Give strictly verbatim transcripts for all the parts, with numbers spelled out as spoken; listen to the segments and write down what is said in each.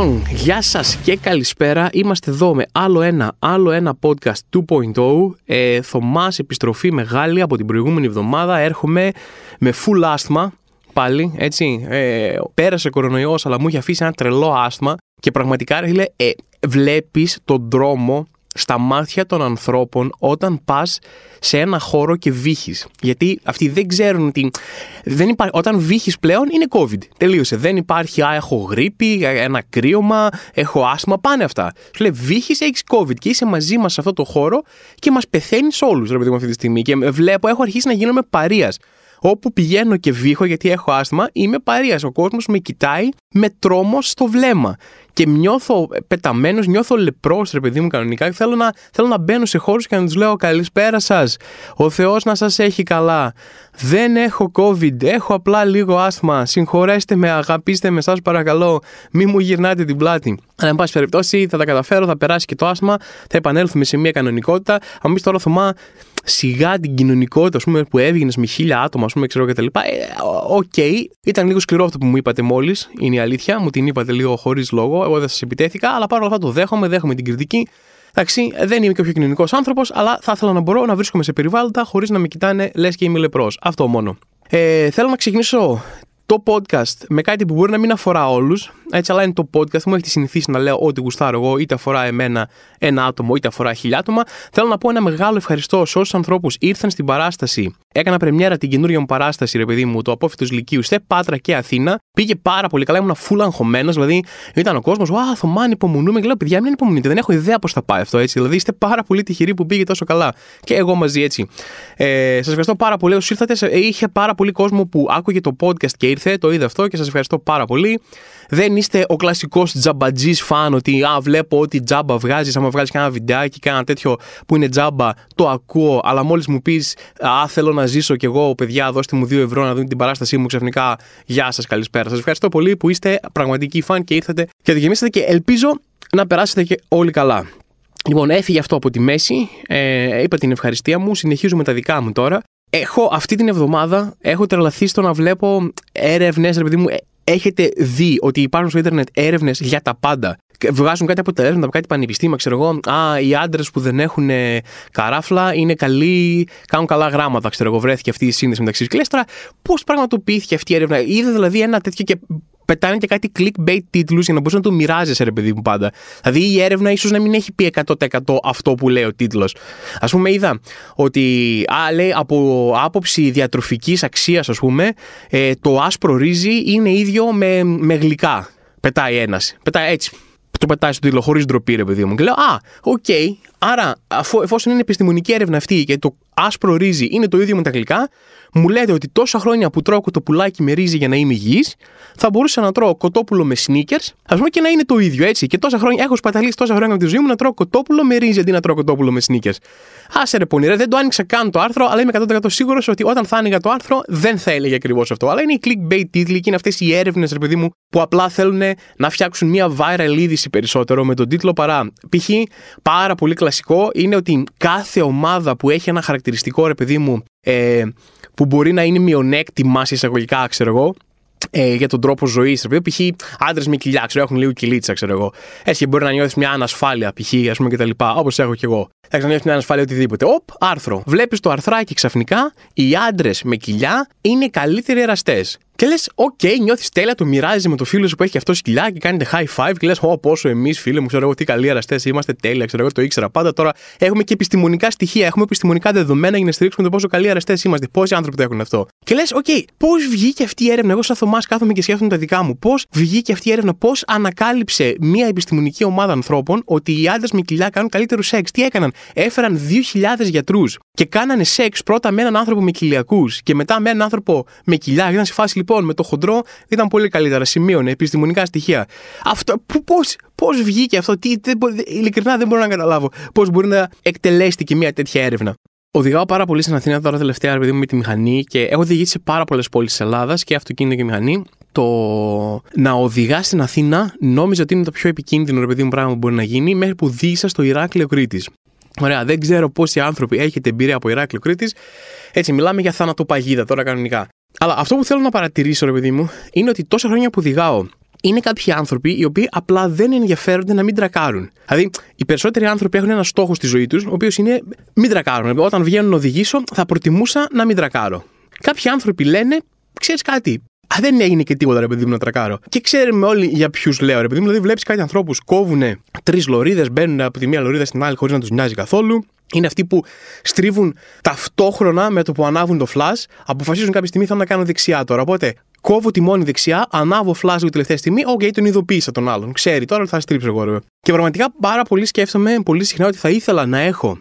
Λοιπόν, γεια σας και καλησπέρα. Είμαστε εδώ με άλλο ένα, άλλο ένα podcast δύο κόμμα μηδέν. Ε, Θωμάς, επιστροφή μεγάλη από την προηγούμενη εβδομάδα. Έρχομαι με full άσθμα πάλι, έτσι. Ε, πέρασε κορονοϊός, αλλά μου είχε αφήσει ένα τρελό άσθμα. Και πραγματικά, ρε φίλε, ε, βλέπεις τον δρόμο στα μάτια των ανθρώπων όταν πας σε ένα χώρο και βύχεις. Γιατί αυτοί δεν ξέρουν ότι δεν υπά... όταν βύχεις πλέον είναι COVID. Τελείωσε. Δεν υπάρχει, α, έχω γρίπη, ένα κρύωμα, έχω άσμα, πάνε αυτά. Σου λέει, βύχεις, έχεις COVID και είσαι μαζί μας σε αυτό το χώρο και μας πεθαίνεις όλους, ρε παιδί μου, αυτή τη στιγμή. Και βλέπω, έχω αρχίσει να γίνομαι παρείας. Όπου πηγαίνω και βύχω γιατί έχω άσθμα, είμαι παρείας. Ο κόσμος με κοιτάει με τρόμο στο βλέμμα. Και νιώθω πεταμένος, νιώθω λεπρός, ρε παιδί μου, κανονικά. Και θέλω να, θέλω να μπαίνω σε χώρους και να τους λέω: καλησπέρα σας. Ο Θεός να σας έχει καλά. Δεν έχω COVID. Έχω απλά λίγο άσθμα. Συγχωρέστε με, αγαπήστε με, σας παρακαλώ. Μη μου γυρνάτε την πλάτη. Αλλά, εν πάση περιπτώσει, θα τα καταφέρω, θα περάσει και το άσθμα. Θα επανέλθουμε σε μια κανονικότητα. Αν μπει τώρα, Θωμά, σιγά την κοινωνικότητα, ας πούμε, που έβγαινε με χίλια άτομα, ας πούμε, ξέρω κτλ. Οκ, ε, okay. Ήταν λίγο σκληρό αυτό που μου είπατε μόλις. Είναι η αλήθεια. Μου την είπατε λίγο χωρίς λόγο. Εγώ δεν σας επιτέθηκα, αλλά παρόλα αυτά το δέχομαι, δέχομαι την κριτική. Εντάξει, δεν είμαι και ο πιο κοινωνικός άνθρωπος, αλλά θα ήθελα να μπορώ να βρίσκομαι σε περιβάλλοντα χωρίς να με κοιτάνε λες και είμαι λεπρός. Αυτό μόνο. Ε, θέλω να ξεκινήσω το podcast με κάτι που μπορεί να μην αφορά όλους, έτσι, αλλά είναι το podcast. Μου έχετε συνηθίσει να λέω ό,τι γουστάρω εγώ, είτε αφορά εμένα ένα άτομο, είτε αφορά χιλιάτομα. Θέλω να πω ένα μεγάλο ευχαριστώ σε όσους ανθρώπους ήρθαν στην παράσταση. Έκανα πρεμιέρα την καινούργια μου παράσταση, ρε παιδί μου, το Απόφυτος Λυκείου, σε Πάτρα και Αθήνα. Πήγε πάρα πολύ καλά, ήμουν φουλ αγχωμένος, δηλαδή ήταν ο κόσμος, «Ω, Θωμά, υπομονούμε». Και λέω, «Παιδιά, μην υπομονείτε, δεν έχω ιδέα πώς θα πάει αυτό, έτσι». Δηλαδή είστε πάρα πολύ τυχεροί που πήγε τόσο καλά. Και εγώ μαζί, έτσι. Ε, σας ευχαριστώ πάρα πολύ όσους ήρθατε. Είχε πάρα πολύ κόσμο που άκουγε το podcast και ήρθε, το είδε αυτό και σας ευχαριστώ πάρα πολύ. Δεν είστε ο κλασικός τζαμπατζής φαν ότι «Α, βλέπω ότι τζάμπα βγάζεις». Άμα βγάζεις κανένα βιντεάκι, κανένα τέτοιο που είναι τζάμπα, το ακούω, αλλά μόλις μου πεις «Α, θέλω να ζήσω κι εγώ, παιδιά, δώστε μου δύο ευρώ να δουν την παράστασή μου», ξαφνικά «Γεια σας, καλησπέρα». Σας ευχαριστώ πολύ που είστε πραγματικοί φαν και ήρθατε και το γεμίσατε και ελπίζω να περάσετε και όλοι καλά. Λοιπόν, έφυγε αυτό από τη μέση, ε, είπα την ευχαριστία μου, συνεχίζουμε τα δικά μου τώρα. Έχω αυτή την εβδομάδα, έχω τρελαθεί στο να βλέπω έρευνες, ρε παιδί μου. Έχετε δει ότι υπάρχουν στο ίντερνετ έρευνες για τα πάντα. Βγάζουν κάτι από τα έρευνα, από κάτι πανεπιστήμια, ξέρω εγώ. Α, οι άντρες που δεν έχουν καράφλα είναι καλοί, κάνουν καλά γράμματα. Ξέρω εγώ, βρέθηκε αυτή η σύνδεση μεταξύ τους. Τώρα, πώς πραγματοποιήθηκε αυτή η έρευνα? Είδε δηλαδή ένα τέτοιο και πετάνε και κάτι clickbait τίτλους για να μπορείς να το μοιράζεσαι, ρε παιδί μου, πάντα. Δηλαδή η έρευνα ίσως να μην έχει πει εκατό τοις εκατό αυτό που λέει ο τίτλος. Ας πούμε, είδα ότι, α, λέει, από άποψη διατροφικής αξίας, ας πούμε, ε, το άσπρο ρύζι είναι ίδιο με, με γλυκά. Πετάει ένας. Πετάει έτσι. Το πετάει στον τίτλο, χωρίς ντροπή, ρε παιδί μου. Και λέω, α, οκ. Okay. Άρα, αφού, εφόσον είναι επιστημονική έρευνα αυτή και το άσπρο ρύζι είναι το ίδιο με τα γλυκά, μου λέτε ότι τόσα χρόνια που τρώω κοτοπουλάκι με ρύζι για να είμαι υγιής, θα μπορούσα να τρώω κοτόπουλο με sneakers, ας πούμε, και να είναι το ίδιο, έτσι. Και τόσα χρόνια, έχω σπαταλήσει τόσα χρόνια από τη ζωή μου να τρώω κοτόπουλο με ρύζι αντί να τρώω κοτόπουλο με sneakers. Άσε, ρε πονηρέ, δεν το άνοιξα καν το άρθρο, αλλά είμαι εκατό τοις εκατό σίγουρος ότι όταν θα άνοιγα το άρθρο δεν θα έλεγε ακριβώς αυτό. Αλλά είναι οι clickbait τίτλοι και είναι αυτές οι έρευνες, ρε παιδί μου, που απλά θέλουν να φτιάξουν μια viral είδηση περισσότερο με τον τίτλο παρά. Π.χ. πάρα πολύ κλασικό είναι ότι κάθε ομάδα που έχει ένα χαρακτηριστικό, ρε παιδί μου, ε, που μπορεί να είναι μειονέκτημα σε εισαγωγικά, ξέρω εγώ, ε, για τον τρόπο ζωής. Π.χ. άντρες με κοιλιά, ξέρω, έχουν λίγο κυλίτσα, ξέρω εγώ. Έτσι, και μπορεί να νιώθεις μια ανασφάλεια, π.χ., ας πούμε, κτλ. Όπως έχω κι εγώ. Θα ξανανιώθεις μια ανασφάλεια, οτιδήποτε. Οπ, άρθρο. Βλέπεις το αρθράκι ξαφνικά, οι άντρες με κοιλιά είναι καλύτεροι εραστές. Και λες, οκ, okay, νιώθεις τέλεια, το μοιράζεις με το φίλο σου που έχει και αυτό κοιλιά και κάνετε high five και λες, ω, πόσο εμείς, φίλε μου, ξέρω εγώ, τι καλοί εραστές είμαστε, τέλεια, ξέρω εγώ, το ήξερα πάντα. Τώρα έχουμε και επιστημονικά στοιχεία, έχουμε επιστημονικά δεδομένα για να στηρίξουμε το πόσο καλοί εραστές είμαστε. Πόσοι άνθρωποι το έχουν αυτό. Και λες, οκ, okay, πώς βγήκε αυτή η έρευνα? Εγώ, σαν Θωμάς, κάθομαι και σκέφτομαι τα δικά μου. Πώς βγήκε αυτή η έρευνα? Πώς ανακάλυψε μια επιστημονική ομάδα ανθρώπων ότι οι άντρες με κοιλιά κάνουν καλύτερο σεξ? Τι έκαναν? Έφεραν δύο χιλιάδες γιατρούς και κάνανε σεξ πρώτα με έναν άνθρωπο με κοιλιακούς και μετά με έναν άνθρωπο με κοιλιά. Ήταν σε φάση, λοιπόν, με το χοντρό ήταν πολύ καλύτερα. Σημείωνε επιστημονικά στοιχεία. Αυτό, πώς, πώς βγήκε αυτό, τι, δεν, ειλικρινά δεν μπορώ να καταλάβω πώς μπορεί να εκτελέστηκε μια τέτοια έρευνα. Οδηγάω πάρα πολύ στην Αθήνα τώρα τελευταία, επειδή μου με τη μηχανή, και έχω οδηγήσει σε πάρα πολλές πόλεις της Ελλάδας και αυτοκίνητο και μηχανή. Το να οδηγά στην Αθήνα νόμιζα ότι είναι το πιο επικίνδυνο, ρε παιδί μου, πράγμα που μπορεί να γίνει, μέχρι που οδήγησα στο Ηράκλειο Κρήτης. Ωραία, δεν ξέρω πόσοι άνθρωποι έχετε εμπειρία από Ηράκλειο Κρήτης. Έτσι, μιλάμε για θάνατο παγίδα τώρα κανονικά. Αλλά αυτό που θέλω να παρατηρήσω, ρε παιδί μου, είναι ότι τόσα χρόνια που οδηγάω είναι κάποιοι άνθρωποι οι οποίοι απλά δεν ενδιαφέρονται να μην τρακάρουν. Δηλαδή, οι περισσότεροι άνθρωποι έχουν ένα στόχο στη ζωή τους, ο οποίος είναι μην τρακάρουν. Όταν βγαίνουν να οδηγήσω, θα προτιμούσα να μην τρακάρω. Κάποιοι άνθρωποι λένε, ξέρεις κάτι, α, δεν έγινε και τίποτα ρε παιδί μου να τρακάρω. Και ξέρουμε όλοι για ποιους λέω ρε παιδί μου. Δηλαδή, βλέπεις κάτι ανθρώπους κόβουν τρεις λωρίδες, μπαίνουν από τη μία λωρίδα στην άλλη χωρίς να τους νοιάζει καθόλου. Είναι αυτοί που στρίβουν ταυτόχρονα με το που ανάβουν το φλας, αποφασίζουν κάποια στιγμή θέλω να κάνω δεξιά τώρα. Οπότε κόβω τη μόνη δεξιά, ανάβω φλας λίγο τελευταία στιγμή, οκ, okay, τον ειδοποίησα τον άλλον. Ξέρει τώρα θα στρίψω εγώ ρε. Και πραγματικά πάρα πολύ σκέφτομαι πολύ συχνά ότι θα ήθελα να έχω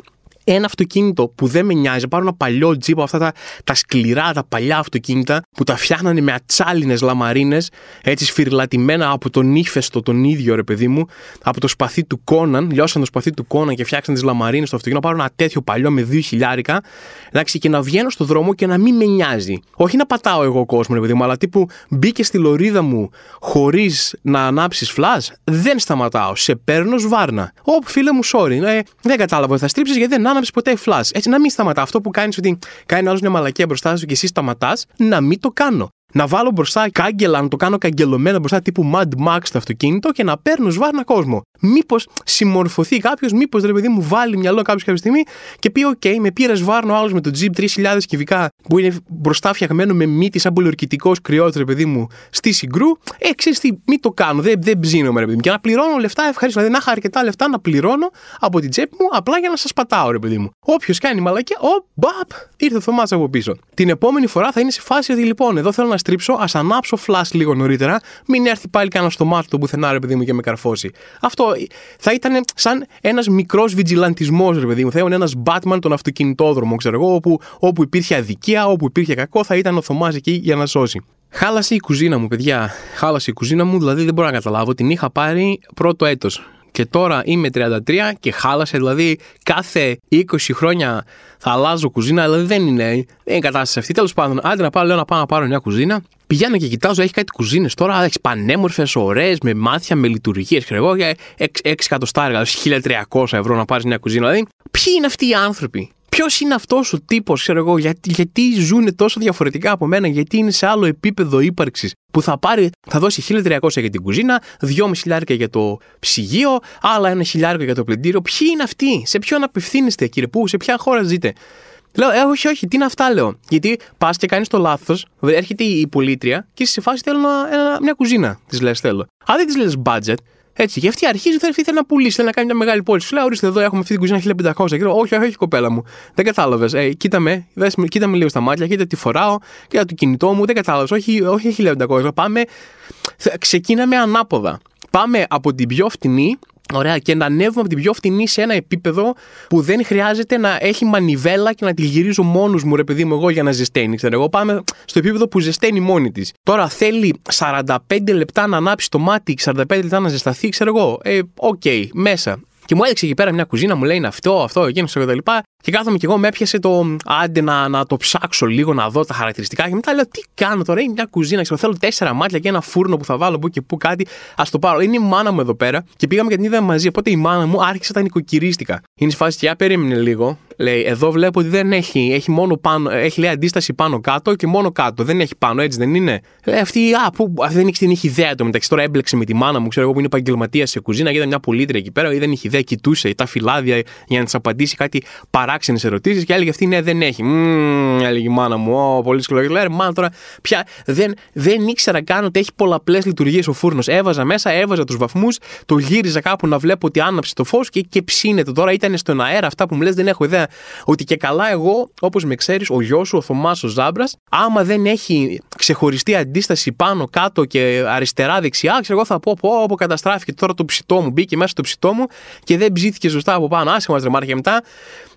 ένα αυτοκίνητο που δεν με νοιάζει, πάρω ένα παλιό τζιπ από αυτά τα, τα σκληρά, τα παλιά αυτοκίνητα που τα φτιάχνανε με ατσάλινες λαμαρίνες, έτσι σφυριλατημένα από τον ύφεστο τον ίδιο ρε παιδί μου, από το σπαθί του Κόναν, λιώσαν το σπαθί του Κόναν και φτιάξαν τις λαμαρίνες στο αυτοκίνητο. Πάρω ένα τέτοιο παλιό με δύο χιλιάρικα, εντάξει, και να βγαίνω στο δρόμο και να μην με νοιάζει. Όχι να πατάω εγώ κόσμο ρε παιδί μου, αλλά τύπου μπήκε στη λωρίδα μου χωρίς να ανάψεις φλας, δεν σταματάω. Σε παίρνω σβάρνα. Ω, φίλε μου, sorry, ε, δεν κατάλαβα θα στρίψεις γιατί δεν άναψε ποτέ φλας. Έτσι, να μην σταματά. Αυτό που κάνεις ότι κάνει άλλος μια μαλακία μπροστά σου και εσύ σταματάς, να μην το κάνω. Να βάλω μπροστά κάγκελα, να το κάνω καγκελωμένα μπροστά τύπου Mad Max το αυτοκίνητο και να παίρνω σβάρνα κόσμο. Μήπως συμμορφωθεί κάποιος, μήπως ρε παιδί μου βάλει μυαλό κάποιος κάποια στιγμή και πει: Οκ, okay, με πήρε σβάρνο άλλο με το Jeep τρεις χιλιάδες κυβικά που είναι μπροστά φτιαγμένο με μύτη σαν πολιορκητικό κρυό, ρε παιδί μου, στη Συγκρού. Ε, ξέρεις τι, μην το κάνω, δεν, δεν ψήνομαι, ρε παιδί μου. Και να πληρώνω λεφτά, ευχαρίστω. Δηλαδή να είχα αρκετά λεφτά να πληρώνω από την τσέπη μου απλά για να σα πατάω, ρε παιδί μου. Όποιο κάνει μαλακία, ο μπαπ, ήρθε ο Θωμάς από πίσω. Την επόμενη φορά θα είναι σε φάση ότι λοιπόν, εδώ θέλω να στρίψω, ας ανάψω φλας λίγο νωρίτερα, μην έρθει πάλι κανένα στο μάτι το πουθενά, ρε παιδί μου, και με καρφώσει. Αυτό θα ήταν σαν ένας μικρός βιτζιλαντισμός, ρε παιδί μου. Θα ήταν ένας Batman τον αυτοκινητόδρομο, ξέρω εγώ, όπου, όπου υπήρχε αδικία, όπου υπήρχε κακό, θα ήταν ο Θωμάς εκεί για να σώσει. Χάλασε η κουζίνα μου, παιδιά. Χάλασε η κουζίνα μου, δηλαδή δεν μπορώ να καταλάβω. Την είχα πάρει πρώτο έτος. Και τώρα είμαι τριάντα τρία και χάλασε, δηλαδή κάθε είκοσι χρόνια θα αλλάζω κουζίνα, δηλαδή δεν είναι, δεν είναι κατάσταση αυτή. Τέλος πάντων, άντε να πάω, λέω να πάω να πάρω μια κουζίνα. Πηγαίνω και κοιτάζω, έχει κάτι κουζίνες τώρα, έχει πανέμορφες, ωραίες, με μάτια, με λειτουργίες. Χρεγώ για έξι εκατοστάρια, χίλια τριακόσια ευρώ να πάρεις μια κουζίνα. Δηλαδή, ποιοι είναι αυτοί οι άνθρωποι? Ποιος είναι αυτός ο τύπος, ξέρω εγώ, για, γιατί ζουν τόσο διαφορετικά από μένα, γιατί είναι σε άλλο επίπεδο ύπαρξης, που θα, πάρει, θα δώσει χίλια τριακόσια για την κουζίνα, δυόμισι χιλιάδες για το ψυγείο, άλλα ένα χιλιάρικο για το πλυντήριο. Ποιοι είναι αυτοί, σε ποιον απευθύνεστε, κύριε Πού, σε ποια χώρα ζείτε? Λέω, ε, όχι, όχι, τι είναι αυτά, λέω. Γιατί πας και κάνεις το λάθος, έρχεται η πολίτρια και σε φάση θέλω ένα, μια κουζίνα, τη λες θέλω. Αν δεν τη λες budget. Έτσι, και αυτή αρχίζει, θέλει να πουλήσει, θέλει να κάνει μια μεγάλη πώληση. Σου λέει: Ορίστε, εδώ έχουμε αυτή την κουζίνα χίλια πεντακόσια. Και λέω: Όχι, όχι, κοπέλα μου. Δεν κατάλαβες. Ε, κοίτα με, κοίτα με λίγο στα μάτια, κοίτα τι φοράω, κοίτα το κινητό μου. Δεν κατάλαβες. Όχι, όχι χίλια πεντακόσια. Πάμε. Ξεκίναμε ανάποδα. Πάμε από την πιο φτηνή, ωραία, και να ανέβουμε από την πιο φτηνή σε ένα επίπεδο που δεν χρειάζεται να έχει μανιβέλα και να τη γυρίζω μόνος μου, ρε παιδί μου, εγώ για να ζεσταίνει. Ξέρω εγώ, πάμε στο επίπεδο που ζεσταίνει μόνη της. Τώρα θέλει σαράντα πέντε λεπτά να ανάψει το μάτι, σαράντα πέντε λεπτά να ζεσταθεί, ξέρω εγώ. Ε, οκ, okay, μέσα. Και μου έδειξε εκεί πέρα μια κουζίνα, μου λέει είναι αυτό, αυτό, εκείνο και τα λοιπά. Και κάθομαι και εγώ, με έπιασε το άντε να, να το ψάξω λίγο, να δω τα χαρακτηριστικά. Και μετά λέω: Τι κάνω τώρα, είναι μια κουζίνα, ξέρω, θέλω τέσσερα μάτια και ένα φούρνο που θα βάλω που και που κάτι. Ας το πάρω. Είναι η μάνα μου εδώ πέρα και πήγαμε και την είδαμε μαζί. Οπότε η μάνα μου άρχισε τα νοικοκυρίστικα. Είναι στη φάση, για περίμενε λίγο. Λέει: Εδώ βλέπω ότι δεν έχει, έχει μόνο πάνω, έχει λέει αντίσταση πάνω κάτω και μόνο κάτω. Δεν έχει πάνω, έτσι δεν είναι? Λέει αυτή, α, που, αυτή δεν έχει, έχει ιδέα το μεταξύ. Τώρα έμπλεξε με τη μάνα μου, ξέρω εγώ, που είναι επαγγελματία σε κουζίνα και ήταν μια πολίτρια εκεί πέρα, ή δεν είχε ιδέα, κοιτούσε τα φυλάδια για να τη απαντήσει κάτι παρά. Άξενες ερωτήσεις και έλεγε αυτή ναι δεν έχει. Μμμ, έλεγε η μάνα μου, πολύ σκληρό. Λέω, μάνα τώρα πια δεν, δεν ήξερα καν ότι έχει πολλαπλές λειτουργίες ο φούρνος. Έβαζα μέσα, έβαζα τους βαθμούς, το γύριζα κάπου να βλέπω ότι άναψε το φως και, και ψήνεται. Τώρα ήταν στον αέρα αυτά που μου λες, δεν έχω ιδέα. Ότι και καλά εγώ, όπως με ξέρεις, ο γιος σου, ο Θωμάς ο Ζάμπρας, άμα δεν έχει ξεχωριστή αντίσταση πάνω, κάτω και αριστερά, δεξιά, ξέρω εγώ θα πω, πω, πω καταστράφηκε τώρα το ψητό μου, μπήκε μέσα στο ψητό μου και δεν ψήθηκε σωστά από πάνω. Άσε μας ρε μάρια μετά.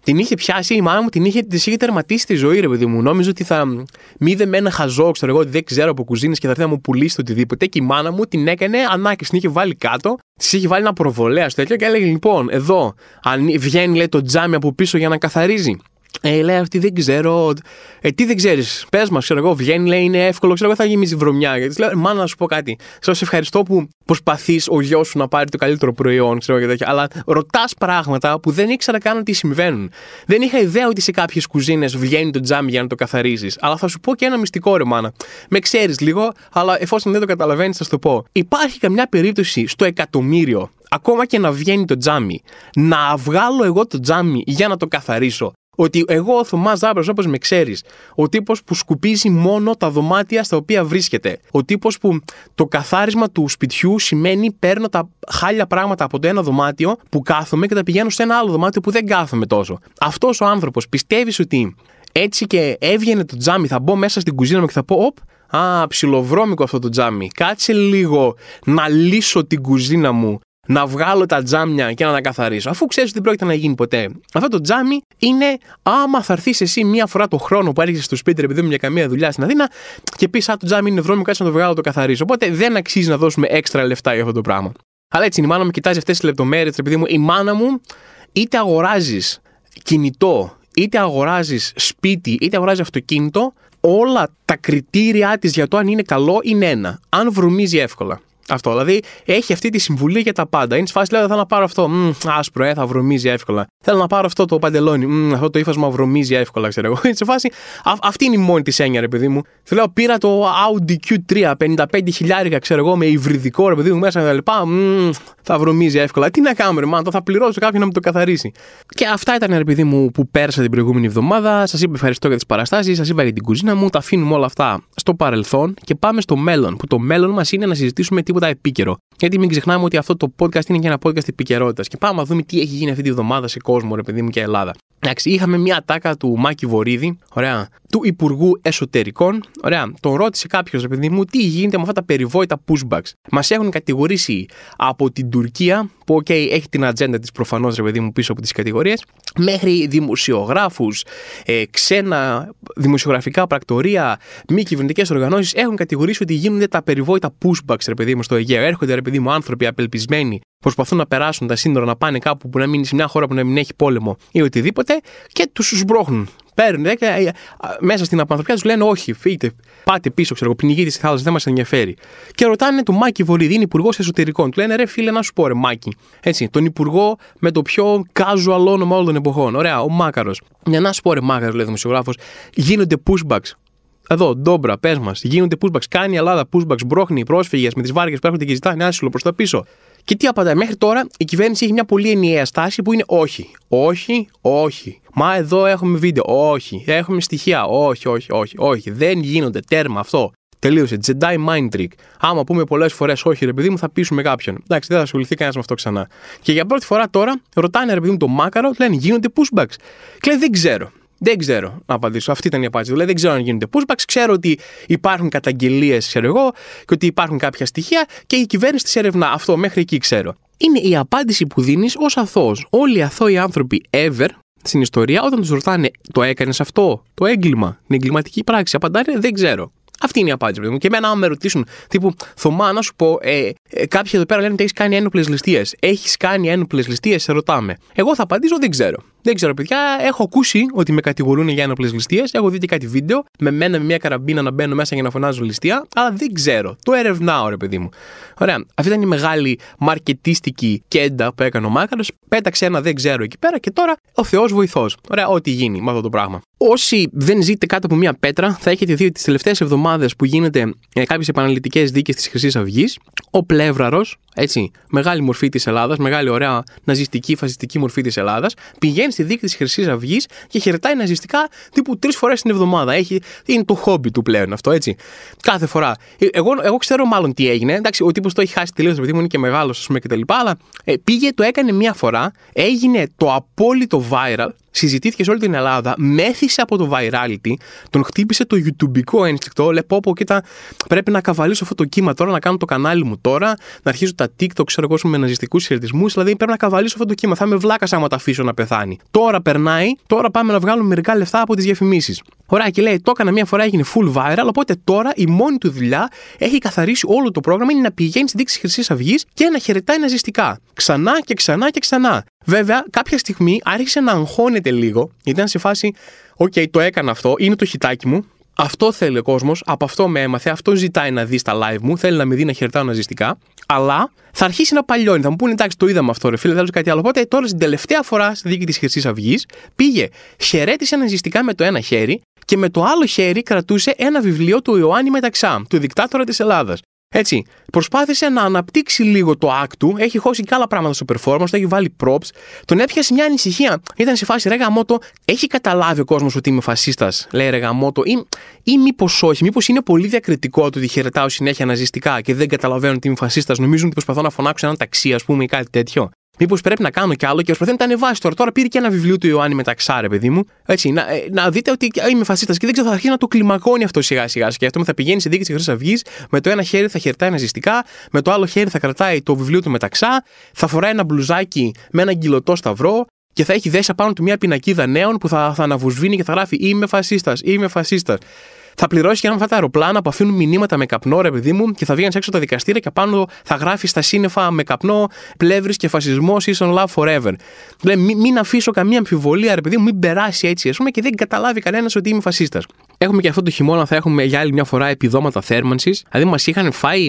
Την είχε πιάσει η μάνα μου, την είχε, της είχε τερματίσει τη ζωή, ρε παιδί μου. Νόμιζε ότι θα μη δε με ένα χαζό, ξέρω εγώ, ότι δεν ξέρω από κουζίνες και θα έρθει να μου πουλήσει το οτιδήποτε. Και η μάνα μου την έκανε ανάκριση, την είχε βάλει κάτω, της είχε βάλει ένα προβολέα στο τέτοιο και έλεγε: Λοιπόν, εδώ, αν βγαίνει λέει το τζάμι από πίσω για να καθαρίζει. Ε, λέει αυτή δεν ξέρω. Ε, τι δεν ξέρεις. Πες μας, ξέρω εγώ. Βγαίνει, λέει είναι εύκολο. Ξέρω εγώ θα γεμίσει βρωμιά. Γιατί λέω, μάνα να σου πω κάτι. Σε ευχαριστώ που προσπαθείς ο γιος σου να πάρει το καλύτερο προϊόν. Ξέρω εγώ και τέτοια. Αλλά ρωτάς πράγματα που δεν ήξερα καν ότι συμβαίνουν. Δεν είχα ιδέα ότι σε κάποιες κουζίνες βγαίνει το τζάμι για να το καθαρίζεις. Αλλά θα σου πω και ένα μυστικό, ρε μάνα. Με ξέρεις λίγο, αλλά εφόσον δεν το καταλαβαίνεις, θα σου το πω. Υπάρχει καμιά περίπτωση στο εκατομμύριο, ακόμα και να βγαίνει το τζάμι, να βγάλω εγώ το τζάμι για να το καθαρίσω? Ότι εγώ, ο Θωμάς Ζάμπρας, όπως με ξέρεις, ο τύπος που σκουπίζει μόνο τα δωμάτια στα οποία βρίσκεται, ο τύπος που το καθάρισμα του σπιτιού σημαίνει παίρνω τα χάλια πράγματα από το ένα δωμάτιο που κάθομαι και τα πηγαίνω σε ένα άλλο δωμάτιο που δεν κάθομαι τόσο. Αυτός ο άνθρωπος, πιστεύεις ότι έτσι και έβγαινε το τζάμι, θα μπω μέσα στην κουζίνα μου και θα πω, οπ, α, ψιλοβρώμικο αυτό το τζάμι, κάτσε λίγο να λύσω την κουζίνα μου, να βγάλω τα τζάμια και να τα καθαρίσω, αφού ξέρεις ότι δεν πρόκειται να γίνει ποτέ. Αυτό το τζάμι είναι άμα θα έρθεις εσύ μία φορά το χρόνο που έρχεσαι στο σπίτι, επειδή μου για καμία δουλειά στην Αθήνα, και πεις, α, το τζάμι είναι βρώμικο, κάτσε να το βγάλω, το καθαρίσω. Οπότε δεν αξίζει να δώσουμε έξτρα λεφτά για αυτό το πράγμα. Αλλά έτσι, η μάνα μου κοιτάζει αυτές τις λεπτομέρειες, επειδή μου, η μάνα μου είτε αγοράζεις κινητό, είτε αγοράζεις σπίτι, είτε αγοράζεις αυτοκίνητο, όλα τα κριτήρια της για το αν είναι καλό είναι ένα. Αν βρωμίζει εύκολα. Αυτό, δηλαδή έχει αυτή τη συμβουλή για τα πάντα. Είναι σφάση, λέω, θέλω να πάρω αυτό. Μ, άσπρο, ε, θα βρωμίζει εύκολα. Θέλω να πάρω αυτό το παντελόνι. Μ, αυτό το ύφασμα βρωμίζει εύκολα, ξέρω εγώ. Είναι σφάση, αυτή είναι η μόνη της έννοια, ρε παιδί μου. Του λέω, πήρα το Audi κιου τρία, πενήντα πέντε χιλιάρικα, ξέρω εγώ, με υβριδικό, ρε παιδί μου, μέσα κτλ. Μ, θα βρωμίζει εύκολα. Τι να κάνουμε, ρε, μάλλον θα πληρώσω κάποιον να μου το καθαρίσει. Και αυτά ήταν, ρε παιδί μου, που πέρασα την προηγούμενη εβδομάδα. Σας είπα ευχαριστώ για τις παραστάσεις, σας είπα για την κουζίνα μου. Τα αφήνουμε όλα αυτά στο παρελθόν και πάμε στο μέλλον. Που το μέλλον μας είναι να συζητήσουμε τίποτα επίκαιρο. Γιατί μην ξεχνάμε ότι αυτό το podcast είναι και ένα podcast επικαιρότητας. Και πάμε να δούμε τι έχει γίνει αυτή τη εβδομάδα σε κόσμο, ρε παιδί μου, και Ελλάδα. Εντάξει, είχαμε μια ατάκα του Μάκη Βορίδη, ωραία, του Υπουργού Εσωτερικών. Ωραία, τον ρώτησε κάποιος, ρε παιδί μου, τι γίνεται με αυτά τα περιβόητα pushbacks. Μας έχουν κατηγορήσει από την Τουρκία, που okay, έχει την ατζέντα της προφανώς, ρε παιδί μου, πίσω από τις κατηγορίες, μέχρι δημοσιογράφους, ε, ξένα δημοσιογραφικά πρακτορία, μη κυβερνητικές οργανώσεις έχουν κατηγορήσει ότι γίνονται τα περιβόητα pushbacks, ρε παιδί μου, στο Αιγαίο. Έρχονται, ρε παιδί μου, άνθρωποι απελπισμένοι. Προσπαθούν να περάσουν τα σύνορα, να πάνε κάπου που να μείνει σε μια χώρα που να μην έχει πόλεμο ή οτιδήποτε, και τους σμπρώχνουν. Παίρνουν και μέσα στην απανθρωπιά τους λένε: όχι, φύγετε, πάτε πίσω, ξέρω εγώ, πνιγείτε στη θάλασσα, δεν μας ενδιαφέρει. Και ρωτάνε τον Μάκη Βορίδη, είναι υπουργός Εσωτερικών. Του λένε: ρε φίλε, να σου πω, ρε Μάκη. Έτσι, τον υπουργό με το πιο casual όνομα όλων των εποχών. Ωραία, ο Μάκαρος. Για να σου πω, ρε Μάκαρος, λέει ο δημοσιογράφος, γίνονται pushbacks. Εδώ, ντόμπρα, πες μας, γίνονται pushbacks. Κάνει η Ελλάδα pushbacks, μπρώχνει οι πρόσφυγες με τις βάρκες που έρχονται και ζητάνε άσυλο προς τα πίσω. Και τι απαντάει? Μέχρι τώρα η κυβέρνηση έχει μια πολύ ενιαία στάση που είναι όχι, όχι, όχι. Μα εδώ έχουμε βίντεο, όχι. Έχουμε στοιχεία, όχι, όχι, όχι, όχι. Δεν γίνονται, τέρμα αυτό. Τελείωσε. Jedi mind trick. Άμα πούμε πολλές φορές όχι, ρε παιδί μου, θα πείσουμε κάποιον. Εντάξει, δεν θα ασχοληθεί κανένας με αυτό ξανά. Και για πρώτη φορά τώρα ρωτάνε, ρε παιδί μου, το Μάκαρο, λένε γίνονται pushbacks. Και λέει, δεν ξέρω. Δεν ξέρω να απαντήσω. Αυτή ήταν η απάντηση. Δηλαδή, δεν ξέρω αν γίνονται pushbacks. Ξέρω ότι υπάρχουν καταγγελίες, ξέρω εγώ, και ότι υπάρχουν κάποια στοιχεία και η κυβέρνηση τις ερευνά. Αυτό μέχρι εκεί ξέρω. Είναι η απάντηση που δίνεις ως αθώος. Όλοι οι αθώοι άνθρωποι ever στην ιστορία, όταν τους ρωτάνε, το έκανες αυτό, το έγκλημα, την εγκληματική πράξη, απαντάνε, δεν ξέρω. Αυτή είναι η απάντηση. Και εμένα, άμα με ρωτήσουν, τύπου, Θωμά, να σου πω, ε, ε, κάποιοι εδώ πέρα λένε ότι έχεις κάνει ένοπλες ληστείες. Έχεις κάνει ένοπλες ληστείες, σε ρωτάμε. Εγώ θα απαντήσω, δεν ξέρω. Δεν ξέρω, παιδιά, έχω ακούσει ότι με κατηγορούν για ένοπλες ληστείες. Έχω δει και κάτι βίντεο με μένα με μια καραμπίνα να μπαίνω μέσα για να φωνάζω ληστεία. Αλλά δεν ξέρω. Το ερευνάω, ρε παιδί μου. Ωραία. Αυτή ήταν η μεγάλη μαρκετίστικη κέντα που έκανε ο Μάκαρος. Πέταξε ένα δεν ξέρω εκεί πέρα και τώρα ο Θεός βοηθός. Ωραία, ό,τι γίνει με αυτό το πράγμα. Όσοι δεν ζείτε κάτω από μια πέτρα, θα έχετε δει ότι τις τελευταίες εβδομάδες που γίνεται κάποιες επαναληπτικές δίκες της Χρυσής Αυγής, ο Πλεύραρος, έτσι, μεγάλη μορφή της Ελλάδας, μεγάλη ωραία ναζιστική, φασιστική μορφή της Ελλάδας, πηγαίνει στη δίκη της Χρυσής Αυγής και χαιρετάει ναζιστικά τύπου τρεις φορές την εβδομάδα. Έχει, είναι το χόμπι του πλέον αυτό, έτσι. Κάθε φορά. Εγώ, εγώ ξέρω μάλλον τι έγινε. Εντάξει, ο τύπος το έχει χάσει τελείως, επειδή μου είναι και μεγάλος, ας πούμε, κτλ. Αλλά ε, πήγε, το έκανε μία φορά, έγινε το απόλυτο viral. Συζητήθηκε σε όλη την Ελλάδα, μέθησε από το virality, τον χτύπησε το YouTubeικό ένστικτο. Λε, πω, πω, κοίτα, πρέπει να καβαλήσω αυτό το κύμα τώρα, να κάνω το κανάλι μου τώρα, να αρχίζω τα TikTok, ξέρω εγώ, με ναζιστικούς χαιρετισμούς. Δηλαδή, πρέπει να καβαλήσω αυτό το κύμα. Θα είμαι βλάκας άμα τα αφήσω να πεθάνει. Τώρα περνάει, τώρα πάμε να βγάλουμε μερικά λεφτά από τις διαφημίσεις. Ωράκι, λέει, το έκανα μία φορά, έγινε full viral. Οπότε τώρα η μόνη του δουλειά έχει καθαρίσει όλο το πρόγραμμα. Είναι να πηγαίνει στην τήξη Χρυσής Αυγής και να χαιρετάει ναζιστικά. Ξανά και ξανά και ξανά. Βέβαια, κάποια στιγμή άρχισε να αγχώνεται λίγο. Γιατί ήταν σε φάση, οκ, okay, το έκανα αυτό, είναι το χιτάκι μου. Αυτό θέλει ο κόσμος, από αυτό με έμαθε, αυτό ζητάει να δει στα live μου. Θέλει να με δει να χαιρετάω ναζιστικά. Αλλά θα αρχίσει να παλιώνει. Θα μου πούνε, εντάξει, το είδαμε αυτό, ρε φίλε, θέλω κάτι άλλο. Οπότε τώρα στην τελευταία φορά στη δίκη της Χρυσής Αυγής πήγε, χαιρέτησε ναζιστικά με το ένα χέρι και με το άλλο χέρι κρατούσε ένα βιβλίο του Ιωάννη Μεταξά, του δικτάτορα της Ελλάδας. Έτσι, προσπάθησε να αναπτύξει λίγο το act του, έχει χώσει και άλλα πράγματα στο performance, το έχει βάλει props, τον έπιασε μια ανησυχία. Ήταν σε φάση, ρε γαμότο, έχει καταλάβει ο κόσμος ότι είμαι φασίστας, λέει ρε γαμότο, ή, ή μήπως όχι, μήπως είναι πολύ διακριτικό το ότι χαιρετάω συνέχεια ναζιστικά και δεν καταλαβαίνουν ότι είμαι φασίστας, νομίζουν ότι προσπαθώ να φωνάξω έναν ταξί, ας πούμε, ή κάτι τέτοιο. Μήπως πρέπει να κάνω κι άλλο και προσπαθεί να τα ανεβάσει τώρα. Τώρα πήρε και ένα βιβλίο του Ιωάννη Μεταξά, ρε παιδί μου. Έτσι, να, να δείτε ότι είμαι φασίστας και δεν ξέρω, θα αρχίσει να το κλιμακώνει αυτό σιγά-σιγά. Σκέφτομαι, θα πηγαίνει σε δίκη της Χρυσής Αυγής, με το ένα χέρι θα χαιρετάει ναζιστικά, με το άλλο χέρι θα κρατάει το βιβλίο του Μεταξά, θα φοράει ένα μπλουζάκι με ένα γκυλωτό σταυρό και θα έχει δέσει απάνω του μια πινακίδα νέων που θα, θα αναβουσβήνει και θα γράφει είμαι φασίστας, είμαι φασίστας. Θα πληρώσει και ένα αυτά τα αεροπλάνα που αφήνουν μηνύματα με καπνό, ρε παιδί μου, και θα βγαίνει έξω τα δικαστήρια και πάνω θα γράφει στα σύννεφα με καπνό, πλεύρης και φασισμός, ίσον love forever. Λέει, μην, μην αφήσω καμία αμφιβολία, ρε παιδί μου, μην περάσει έτσι, ας πούμε, και δεν καταλάβει κανένας ότι είμαι φασίστας. Έχουμε και αυτό το χειμώνα, θα έχουμε για άλλη μια φορά επιδόματα θέρμανσης. Δηλαδή, μας είχαν φάει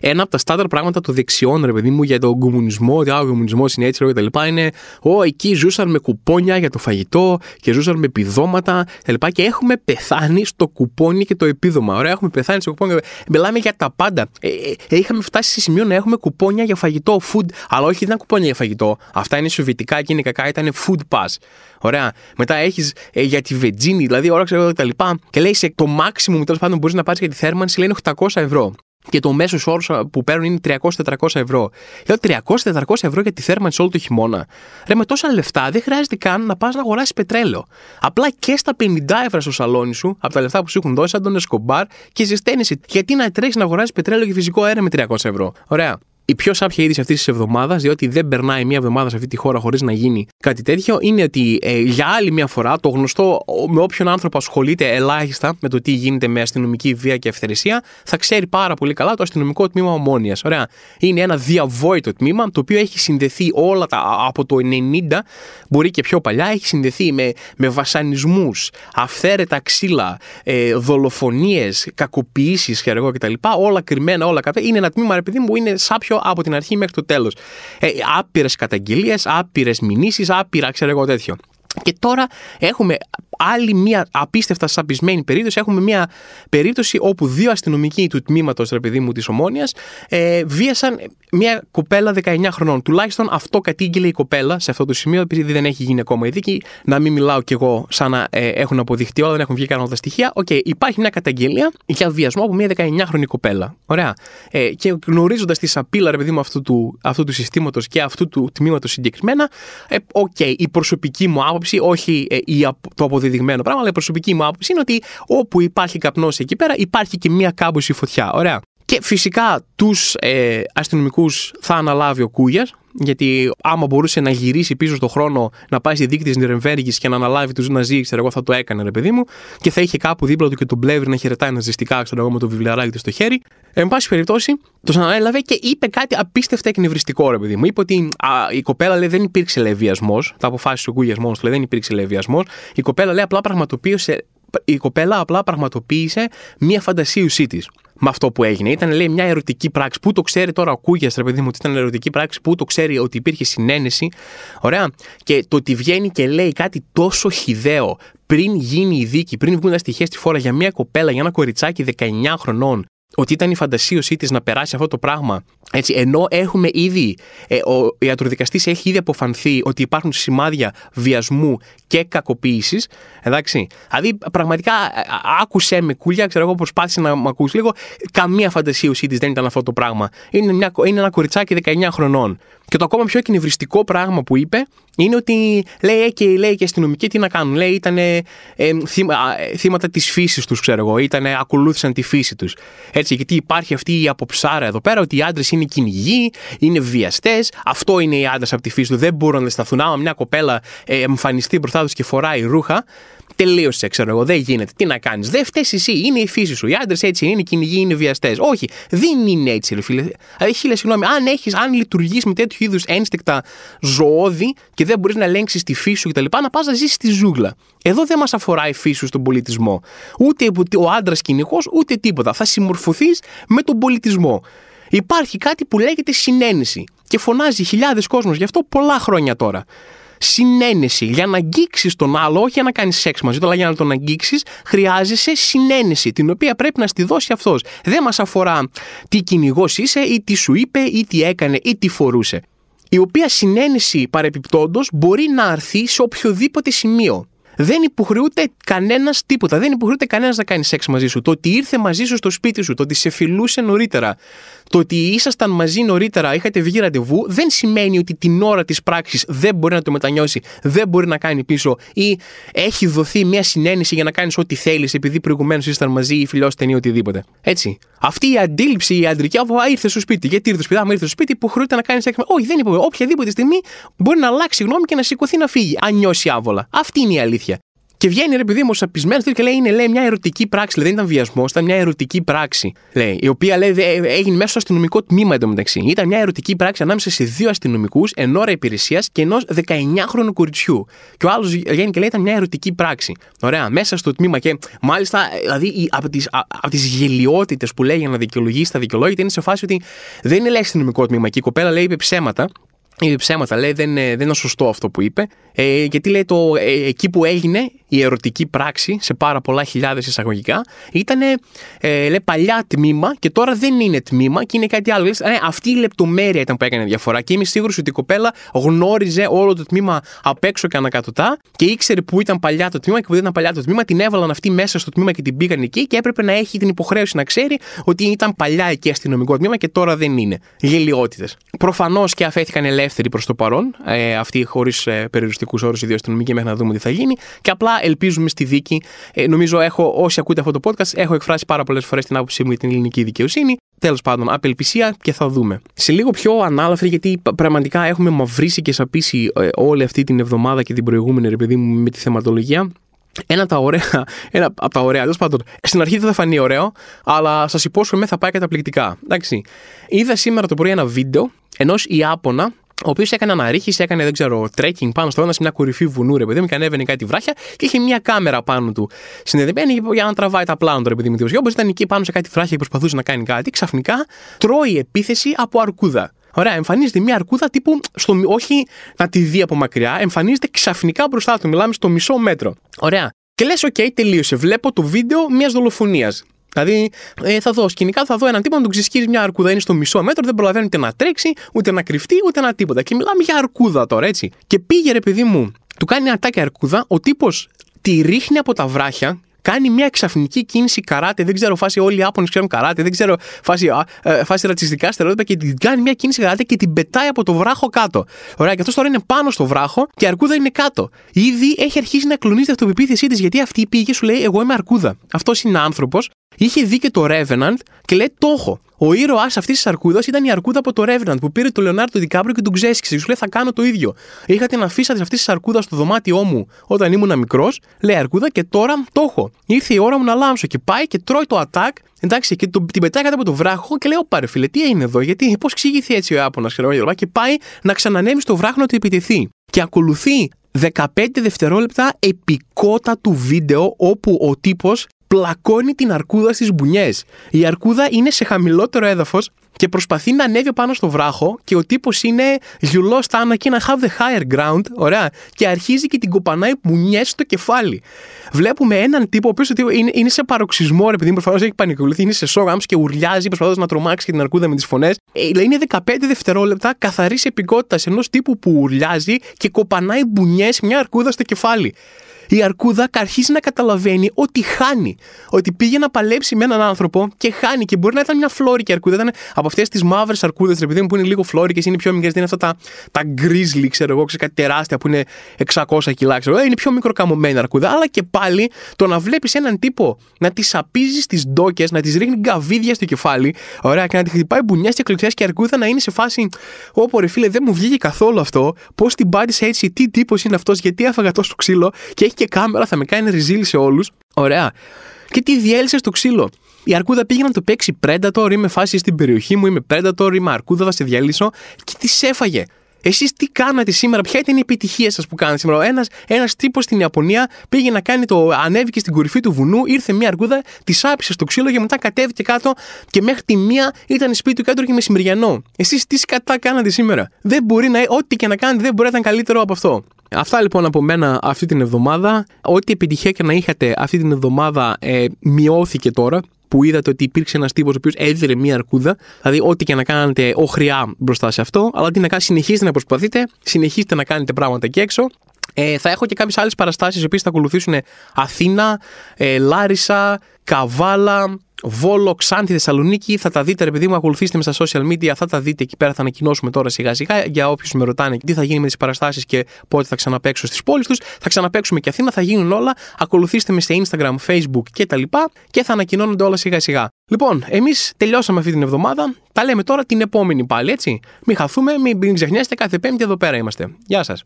ένα από τα στάνταρ πράγματα των δεξιών, ρε παιδί μου, για τον κομμουνισμό. Ότι ο κομμουνισμός είναι έτσι, κτλ. Είναι, Ω, εκεί ζούσαν με κουπόνια για το φαγητό και ζούσαν με επιδόματα κτλ. Και έχουμε πεθάνει στο κουπόνι. Κουπόνι και το επίδομα. Ωραία, έχουμε πεθάνει στο κουπόνι. Μιλάμε για τα πάντα. Ε, ε, είχαμε φτάσει σε σημείο να έχουμε κουπόνια για φαγητό, food. Αλλά όχι, δεν ήταν κουπόνια για φαγητό. Αυτά είναι σοβιετικά και είναι κακά, ήταν food pass. Ωραία. Μετά έχει ε, για τη βετζίνη, δηλαδή όλα ξέρω εγώ τα λοιπά. Και λέει σε το maximum τέλος πάντων μπορεί να πάρει για τη θέρμανση, λέει είναι οκτακόσια ευρώ. Και το μέσος όρος που παίρνουν είναι τριακόσια με τετρακόσια ευρώ. Λέω τριακόσια με τετρακόσια ευρώ για τη θέρμανση όλο το χειμώνα. Ρε, με τόσα λεφτά δεν χρειάζεται καν να πας να αγοράσεις πετρέλαιο. Απλά και στα πενήντα ευρώ στο σαλόνι σου, από τα λεφτά που σου έχουν δώσει, σαν τον Εσκομπάρ, και ζεσταίνεσαι. Γιατί να τρέξεις να αγοράσεις πετρέλαιο και φυσικό αέρα με τριακόσια ευρώ. Ωραία. Η πιο σάπια είδηση αυτής της εβδομάδας, διότι δεν περνάει μια εβδομάδα σε αυτή τη χώρα χωρίς να γίνει κάτι τέτοιο, είναι ότι ε, για άλλη μια φορά το γνωστό με όποιον άνθρωπο ασχολείται ελάχιστα με το τι γίνεται με αστυνομική βία και ευθερεσία, θα ξέρει πάρα πολύ καλά το αστυνομικό τμήμα Ομόνοιας. Ωραία. Είναι ένα διαβόητο τμήμα το οποίο έχει συνδεθεί όλα τα, από το ενενήντα, μπορεί και πιο παλιά, έχει συνδεθεί με, με βασανισμούς, αυθαίρετα ξύλα, ε, δολοφονίες, κακοποιήσεις κτλ. Όλα κρυμμένα, όλα κάποια. Είναι ένα τμήμα, ρε παιδί μου, είναι σάπιο από την αρχή μέχρι το τέλος. Ε, άπειρες καταγγελίες, άπειρες μηνύσεις, άπειρα ξέρω εγώ τέτοιο. Και τώρα έχουμε άλλη μια απίστευτα σαπισμένη περίπτωση. Έχουμε μια περίπτωση όπου δύο αστυνομικοί του τμήματος, ρε παιδί μου, της Ομόνοιας ε, βίασαν μια κοπέλα δεκαεννιά χρονών. Τουλάχιστον αυτό κατήγγειλε η κοπέλα σε αυτό το σημείο, επειδή δεν έχει γίνει ακόμα η δίκη. Να μην μιλάω κι εγώ σαν να ε, έχουν αποδειχτεί όλα, δεν έχουν βγει κανένα τα στοιχεία. Οκ, okay, υπάρχει μια καταγγελία για βιασμό από μια δεκαεννιάχρονη κοπέλα. Ωραία. Ε, και γνωρίζοντας τη σαπίλα, ρε παιδί μου, αυτού του, αυτού του συστήματος και αυτού του τμήματος συγκεκριμένα, οκ, ε, okay, η προσωπική μου άποψη, όχι ε, η, το αποδεικτικό. Πράγμα, αλλά η προσωπική μου άποψη είναι ότι όπου υπάρχει καπνός εκεί πέρα, υπάρχει και μια κάμποση φωτιά. Ωραία. Και φυσικά τους ε, αστυνομικούς θα αναλάβει ο Κούγιας, γιατί άμα μπορούσε να γυρίσει πίσω στον χρόνο να πάει στη δίκη της Νιρεμβέργης και να αναλάβει τους Ναζί, ξέρω εγώ, θα το έκανε, ρε παιδί μου, και θα είχε κάπου δίπλα του και τον πλεύρη να χαιρετάει ναζιστικά, ξέρω εγώ, με το βιβλιαράκι του στο χέρι. Εν πάση περιπτώσει, τον ανέλαβε και είπε κάτι απίστευτα εκνευριστικό, ρε παιδί μου. Είπε ότι α, η κοπέλα λέει δεν υπήρξε λεβιασμός. Τα αποφάσισε ο Κούγιας μόνος του, λέει δεν υπήρξε λεβιασμός. Η κοπέλα λέει απλά πραγματοποίησε. Η κοπέλα απλά πραγματοποίησε μία φαντασίωσή της με αυτό που έγινε. Ήταν, λέει, μια ερωτική πράξη. Πού το ξέρει τώρα ο Κούγιας, ρε παιδί μου, ότι ήταν ερωτική πράξη, πού το ξέρει ότι υπήρχε συνένεση. Ωραία. Και το ότι βγαίνει και λέει κάτι τόσο χυδαίο πριν γίνει η δίκη, πριν βγουν τα στοιχεία στη φόρα για μια κοπέλα, για ένα κοριτσάκι δεκαεννιά χρονών. Ότι ήταν η φαντασίωσή της να περάσει αυτό το πράγμα. Έτσι, ενώ έχουμε ήδη, ε, ο ιατροδικαστής έχει ήδη αποφανθεί ότι υπάρχουν σημάδια βιασμού και κακοποίησης. Εντάξει. Δηλαδή, πραγματικά άκουσε με Κούλια, ξέρω εγώ, προσπάθησε να μ' ακούσει λίγο. Καμία φαντασίωσή της δεν ήταν αυτό το πράγμα. Είναι, μια, είναι ένα κοριτσάκι δεκαεννιά χρονών. Και το ακόμα πιο εκνευριστικό πράγμα που είπε είναι ότι λέει και, λέει και αστυνομικοί τι να κάνουν. Λέει ήταν ε, θύμα, ε, θύματα της φύσης τους, ξέρω εγώ. Ήτανε, ακολούθησαν τη φύση τους. Έτσι, γιατί υπάρχει αυτή η αποψάρα εδώ πέρα ότι οι άντρες είναι κυνηγοί, είναι βιαστές. Αυτό είναι οι άντρες από τη φύση του. Δεν μπορούν να σταθούν. Άμα μια κοπέλα ε, εμφανιστεί μπροστά τους και φοράει ρούχα, τελείωσε, ξέρω εγώ, δεν γίνεται. Τι να κάνεις, δεν φταίς εσύ, είναι η φύση σου. Οι άντρες έτσι είναι, οι κυνηγοί είναι βιαστές. Όχι, δεν είναι έτσι, ρε φίλε. Χίλια συγγνώμη, αν, έχεις, αν λειτουργείς με τέτοιου είδους ένστικτα ζωώδη και δεν μπορείς να ελέγξεις τη φύση σου κτλ., να πας να ζήσεις στη ζούγκλα. Εδώ δεν μας αφορά η φύση σου στον πολιτισμό. Ούτε ο άντρας κυνηγός, ούτε τίποτα. Θα συμμορφωθείς με τον πολιτισμό. Υπάρχει κάτι που λέγεται συνένεση και φωνάζει χιλιάδες κόσμος γι' αυτό πολλά χρόνια τώρα. Συνένεση. Για να αγγίξεις τον άλλο, όχι για να κάνεις σεξ μαζί του, αλλά για να τον αγγίξεις, χρειάζεσαι συνένεση, την οποία πρέπει να στη δώσει αυτός. Δεν μας αφορά τι κυνηγός είσαι, ή τι σου είπε, ή τι έκανε, ή τι φορούσε. Η οποία συνένεση παρεπιπτόντος μπορεί να αρθεί σε οποιοδήποτε σημείο. Δεν υποχρεούται κανένας τίποτα. Δεν υποχρεούται κανένας να κάνει σεξ μαζί σου. Το ότι ήρθε μαζί σου στο σπίτι σου, το ότι σε φιλούσε νωρίτερα, το ότι ήσασταν μαζί νωρίτερα, είχατε βγει ραντεβού, δεν σημαίνει ότι την ώρα της πράξης δεν μπορεί να το μετανιώσει, δεν μπορεί να κάνει πίσω ή έχει δοθεί μια συνένεση για να κάνεις ό,τι θέλεις επειδή προηγουμένως ήσασταν μαζί ή φιλιόσασταν ή οτιδήποτε. Έτσι. Αυτή η αντίληψη, η αντρική, α, ήρθε στο σπίτι. Γιατί ήρθε στο σπίτι, άμα ήρθε στο σπίτι, υποχρεούται να κάνει σεξ. Όχι, δεν υποχρεούται. Οποιαδήποτε στιγμή μπορεί να αλλάξει γνώμη και να σηκωθεί να φύγει, αν νιώσει άβολα. Αυτή είναι η αλήθεια. Και βγαίνει ρε παιδί μου σαπισμένος και λέει, είναι λέει, μια ερωτική πράξη. Λέει, δεν ήταν βιασμός, ήταν μια ερωτική πράξη. Λέει, η οποία λέει, έγινε μέσα στο αστυνομικό τμήμα εντωμεταξύ. Ήταν μια ερωτική πράξη ανάμεσα σε δύο αστυνομικούς εν ώρα υπηρεσίας και ενός δεκαεννιάχρονου κοριτσιού. Και ο άλλος βγαίνει και λέει, ήταν μια ερωτική πράξη. Ωραία, μέσα στο τμήμα και μάλιστα δηλαδή, από τις, από τις γελιότητες που λέει για να δικαιολογήσει τα δικαιολόγητα είναι σε φάση ότι δεν είναι λέει αστυνομικό τμήμα. Και η κοπέλα λέει, είπε ψέματα. Είπε ψέματα, λέει, δεν, δεν είναι σωστό αυτό που είπε. Ε, γιατί λέει, το, ε, εκεί που έγινε η ερωτική πράξη, σε πάρα πολλά χιλιάδες εισαγωγικά, ήταν ε, παλιά τμήμα και τώρα δεν είναι τμήμα και είναι κάτι άλλο. Λέει, ε, αυτή η λεπτομέρεια ήταν που έκανε διαφορά. Και είμαι σίγουρος ότι η κοπέλα γνώριζε όλο το τμήμα απ' έξω και ανακατωτά και ήξερε που ήταν παλιά το τμήμα και που δεν ήταν παλιά το τμήμα. Την έβαλαν αυτή μέσα στο τμήμα και την πήγαν εκεί και έπρεπε να έχει την υποχρέωση να ξέρει ότι ήταν παλιά εκεί αστυνομικό τμήμα και τώρα δεν είναι. Γελιότητες. Προφανώς και αφέθηκαν ελεύθερα. Προς το παρόν, ε, αυτοί χωρίς ε, περιοριστικούς όρους οι δύο αστυνομικοί μέχρι να δούμε τι θα γίνει και απλά ελπίζουμε στη δίκη. Ε, νομίζω έχω, όσοι ακούτε αυτό το podcast, έχω εκφράσει πάρα πολλές φορές την άποψή μου για την ελληνική δικαιοσύνη. Τέλος πάντων, απελπισία και θα δούμε. Σε λίγο πιο ανάλαφρη, γιατί πραγματικά έχουμε μαυρίσει και σαπίσει ε, όλη αυτή την εβδομάδα και την προηγούμενη, ρε παιδί μου, με τη θεματολογία. Ένα, τα ωραία, ένα από τα ωραία, τέλος πάντων. Στην αρχή δεν θα φανεί ωραίο, αλλά σας υπόσχομαι θα πάει καταπληκτικά. Εντάξει. Είδα σήμερα το πρωί ένα βίντεο ενός Ιάπωνα, ο οποίος έκανε αναρρίχηση, έκανε, δεν ξέρω, trekking πάνω στο ένα σε μια κορυφή βουνού, ρε παιδί μου, και ανέβαινε κάτι βράχια και είχε μια κάμερα πάνω του συνδεδεμένη για να τραβάει τα πλάνα του, ρε παιδί μου. Και όπως ήταν εκεί πάνω σε κάτι βράχια και προσπαθούσε να κάνει κάτι, ξαφνικά τρώει επίθεση από αρκούδα. Ωραία, εμφανίζεται μια αρκούδα τύπου, στο, όχι να τη δει από μακριά, εμφανίζεται ξαφνικά μπροστά του, μιλάμε στο μισό μέτρο. Ωραία. Και λες, οκ, okay, τελείωσε. Βλέπω το βίντεο μιας δολοφονίας. Δηλαδή, ε, θα δω σκηνικά, θα δω έναν τύπο να τον ξεσκίζει μια αρκούδα. Είναι στο μισό μέτρο, δεν προλαβαίνει ούτε να τρέξει, ούτε να κρυφτεί, ούτε να τίποτα. Και μιλάμε για αρκούδα τώρα, έτσι. Και πήγε, ρε παιδί μου, του κάνει ένα τάκι αρκούδα, ο τύπος τη ρίχνει από τα βράχια, κάνει μια ξαφνική κίνηση καράτε. Δεν ξέρω, φάση όλοι οι Άπωνες ξέρουν καράτε, δεν ξέρω, φάση, α, ε, φάση ρατσιστικά στερεότυπα. Και την κάνει μια κίνηση καράτε και την πετάει από το βράχο κάτω. Ωραία, και αυτό τώρα είναι πάνω στο βράχο και η αρκούδα είναι κάτω. Ήδη έχει αρχίσει να κλονίζεται η αυτοπεποίθησή της, γιατί αυτή πήγε, σου λέει, εγώ είμαι αρκούδα. Αυτός είναι άνθρωπος. Είχε δει και το Revenant και λέει: το έχω. Ο ήρωας αυτής της αρκούδας ήταν η αρκούδα από το Revenant που πήρε το Λεωνάρντο Ντικάπριο και τον ξέσκησε. Σου λέει: θα κάνω το ίδιο. Είχα την αφίσα αυτής της αρκούδας στο δωμάτιό μου όταν ήμουν μικρός, λέει αρκούδα, και τώρα το έχω. Ήρθε η ώρα μου να λάμψω. Και πάει και τρώει το attack, εντάξει, και το, την πετάει κάτω από το βράχο και λέει: ωπα ρε φίλε, τι έγινε εδώ, γιατί, πώς ξηγηθεί έτσι ο Ιάπωνας, ξέρω, και πάει να ξανανέμει στο βράχο να του επιτεθεί. Και ακολουθεί δεκαπέντε δευτερόλεπτα επικότατου βίντεο όπου ο τύπος πλακώνει την αρκούδα στις μπουνιές. Η αρκούδα είναι σε χαμηλότερο έδαφος και προσπαθεί να ανέβει πάνω στο βράχο και ο τύπος είναι you lost Anakin, I have the higher ground, ωραία, και αρχίζει και την κοπανάει μπουνιές στο κεφάλι. Βλέπουμε έναν τύπο ο οποίος είναι, είναι σε παροξισμό, ρε παιδί, προφανώς έχει πανικοβληθεί, είναι σε σόγαμψ και ουρλιάζει προσπαθώντας να τρομάξει και την αρκούδα με τις φωνές. Είναι δεκαπέντε δευτερόλεπτα καθαρής επικότητας ενός τύπου που ουρλιάζει και κοπανάει μπουνιές μια αρκούδα στο κεφάλι. Η αρκούδα αρχίζει να καταλαβαίνει ότι χάνει. Ότι πήγε να παλέψει με έναν άνθρωπο και χάνει. Και μπορεί να ήταν μια φλόρικη αρκούδα. Ήταν από αυτές τις μαύρες αρκούδες, επειδή μου, που είναι λίγο φλόρικες, είναι πιο μικρές, δεν είναι αυτά τα, τα γκρίζλι, ξέρω εγώ, ξέρω, κάτι τεράστια που είναι εξακόσια κιλά, ξέρω εγώ, είναι πιο μικροκαμωμένη αρκούδα. Αλλά και πάλι το να βλέπεις έναν τύπο να τη σαπίζει στις ντόκες, να τη ρίχνει γκαβίδια στο κεφάλι, ωραία, και να τη χτυπάει μπουνιάς και κλωτσιάς και η αρκούδα να είναι σε φάση, όπου ρε φίλε, δεν μου βγήκε καθόλου αυτό, πώς την πάτησε έτσι, τι τύπος είναι αυτός, γιατί έφαγα τόσο ξύλο, και έχει και κάμερα, θα με κάνει ριζίλι σε όλους, ωραία. Και τι διέλυσε στο ξύλο. Η αρκούδα πήγε να το παίξει Predator, είμαι φάση στην περιοχή μου, είμαι Predator, είμαι αρκούδα, θα σε διαλύσω, και τη έφαγε. Εσείς τι κάνατε σήμερα, ποια ήταν η επιτυχία σας που κάνατε σήμερα? Ένας, ένας τύπος στην Ιαπωνία πήγε να κάνει το. Ανέβηκε στην κορυφή του βουνού, ήρθε μια αρκούδα, τη άπησε στο ξύλο και μετά κατέβηκε κάτω και μέχρι τη μία ήταν σπίτι του κάτω και μεσημεριανό. Εσείς τι σκατά κάνατε σήμερα? Δεν μπορεί να. Ό,τι και να κάνετε δεν μπορεί να ήταν καλύτερο από αυτό. Αυτά λοιπόν από μένα αυτή την εβδομάδα. Ό,τι επιτυχία και να είχατε αυτή την εβδομάδα ε, μειώθηκε τώρα που είδατε ότι υπήρξε ένας τύπος ο οποίος έδιρε μία αρκούδα. Δηλαδή, ό,τι και να κάνετε, οχριά μπροστά σε αυτό. Αλλά τι να κάνετε, συνεχίστε να προσπαθείτε, συνεχίστε να κάνετε πράγματα και έξω. Ε, θα έχω και κάποιες άλλες παραστάσεις οι οποίες θα ακολουθήσουν Αθήνα, ε, Λάρισα, Καβάλα, Βόλο, Ξάνθη, Θεσσαλονίκη. Θα τα δείτε, ρε παιδί μου, ακολουθήστε με στα social media, θα τα δείτε εκεί πέρα. Θα ανακοινώσουμε τώρα σιγά σιγά για όποιους με ρωτάνε τι θα γίνει με τις παραστάσεις και πότε θα ξαναπαίξω στις πόλεις τους. Θα ξαναπαίξουμε και Αθήνα, θα γίνουν όλα. Ακολουθήστε με σε Instagram, Facebook κτλ. Και θα ανακοινώνονται όλα σιγά σιγά. Λοιπόν, εμείς τελειώσαμε αυτή την εβδομάδα. Τα λέμε τώρα την επόμενη πάλι, έτσι. Μην χαθούμε, μην ξεχνιάστε, κάθε Πέμπτη εδώ πέρα είμαστε. Γεια σας.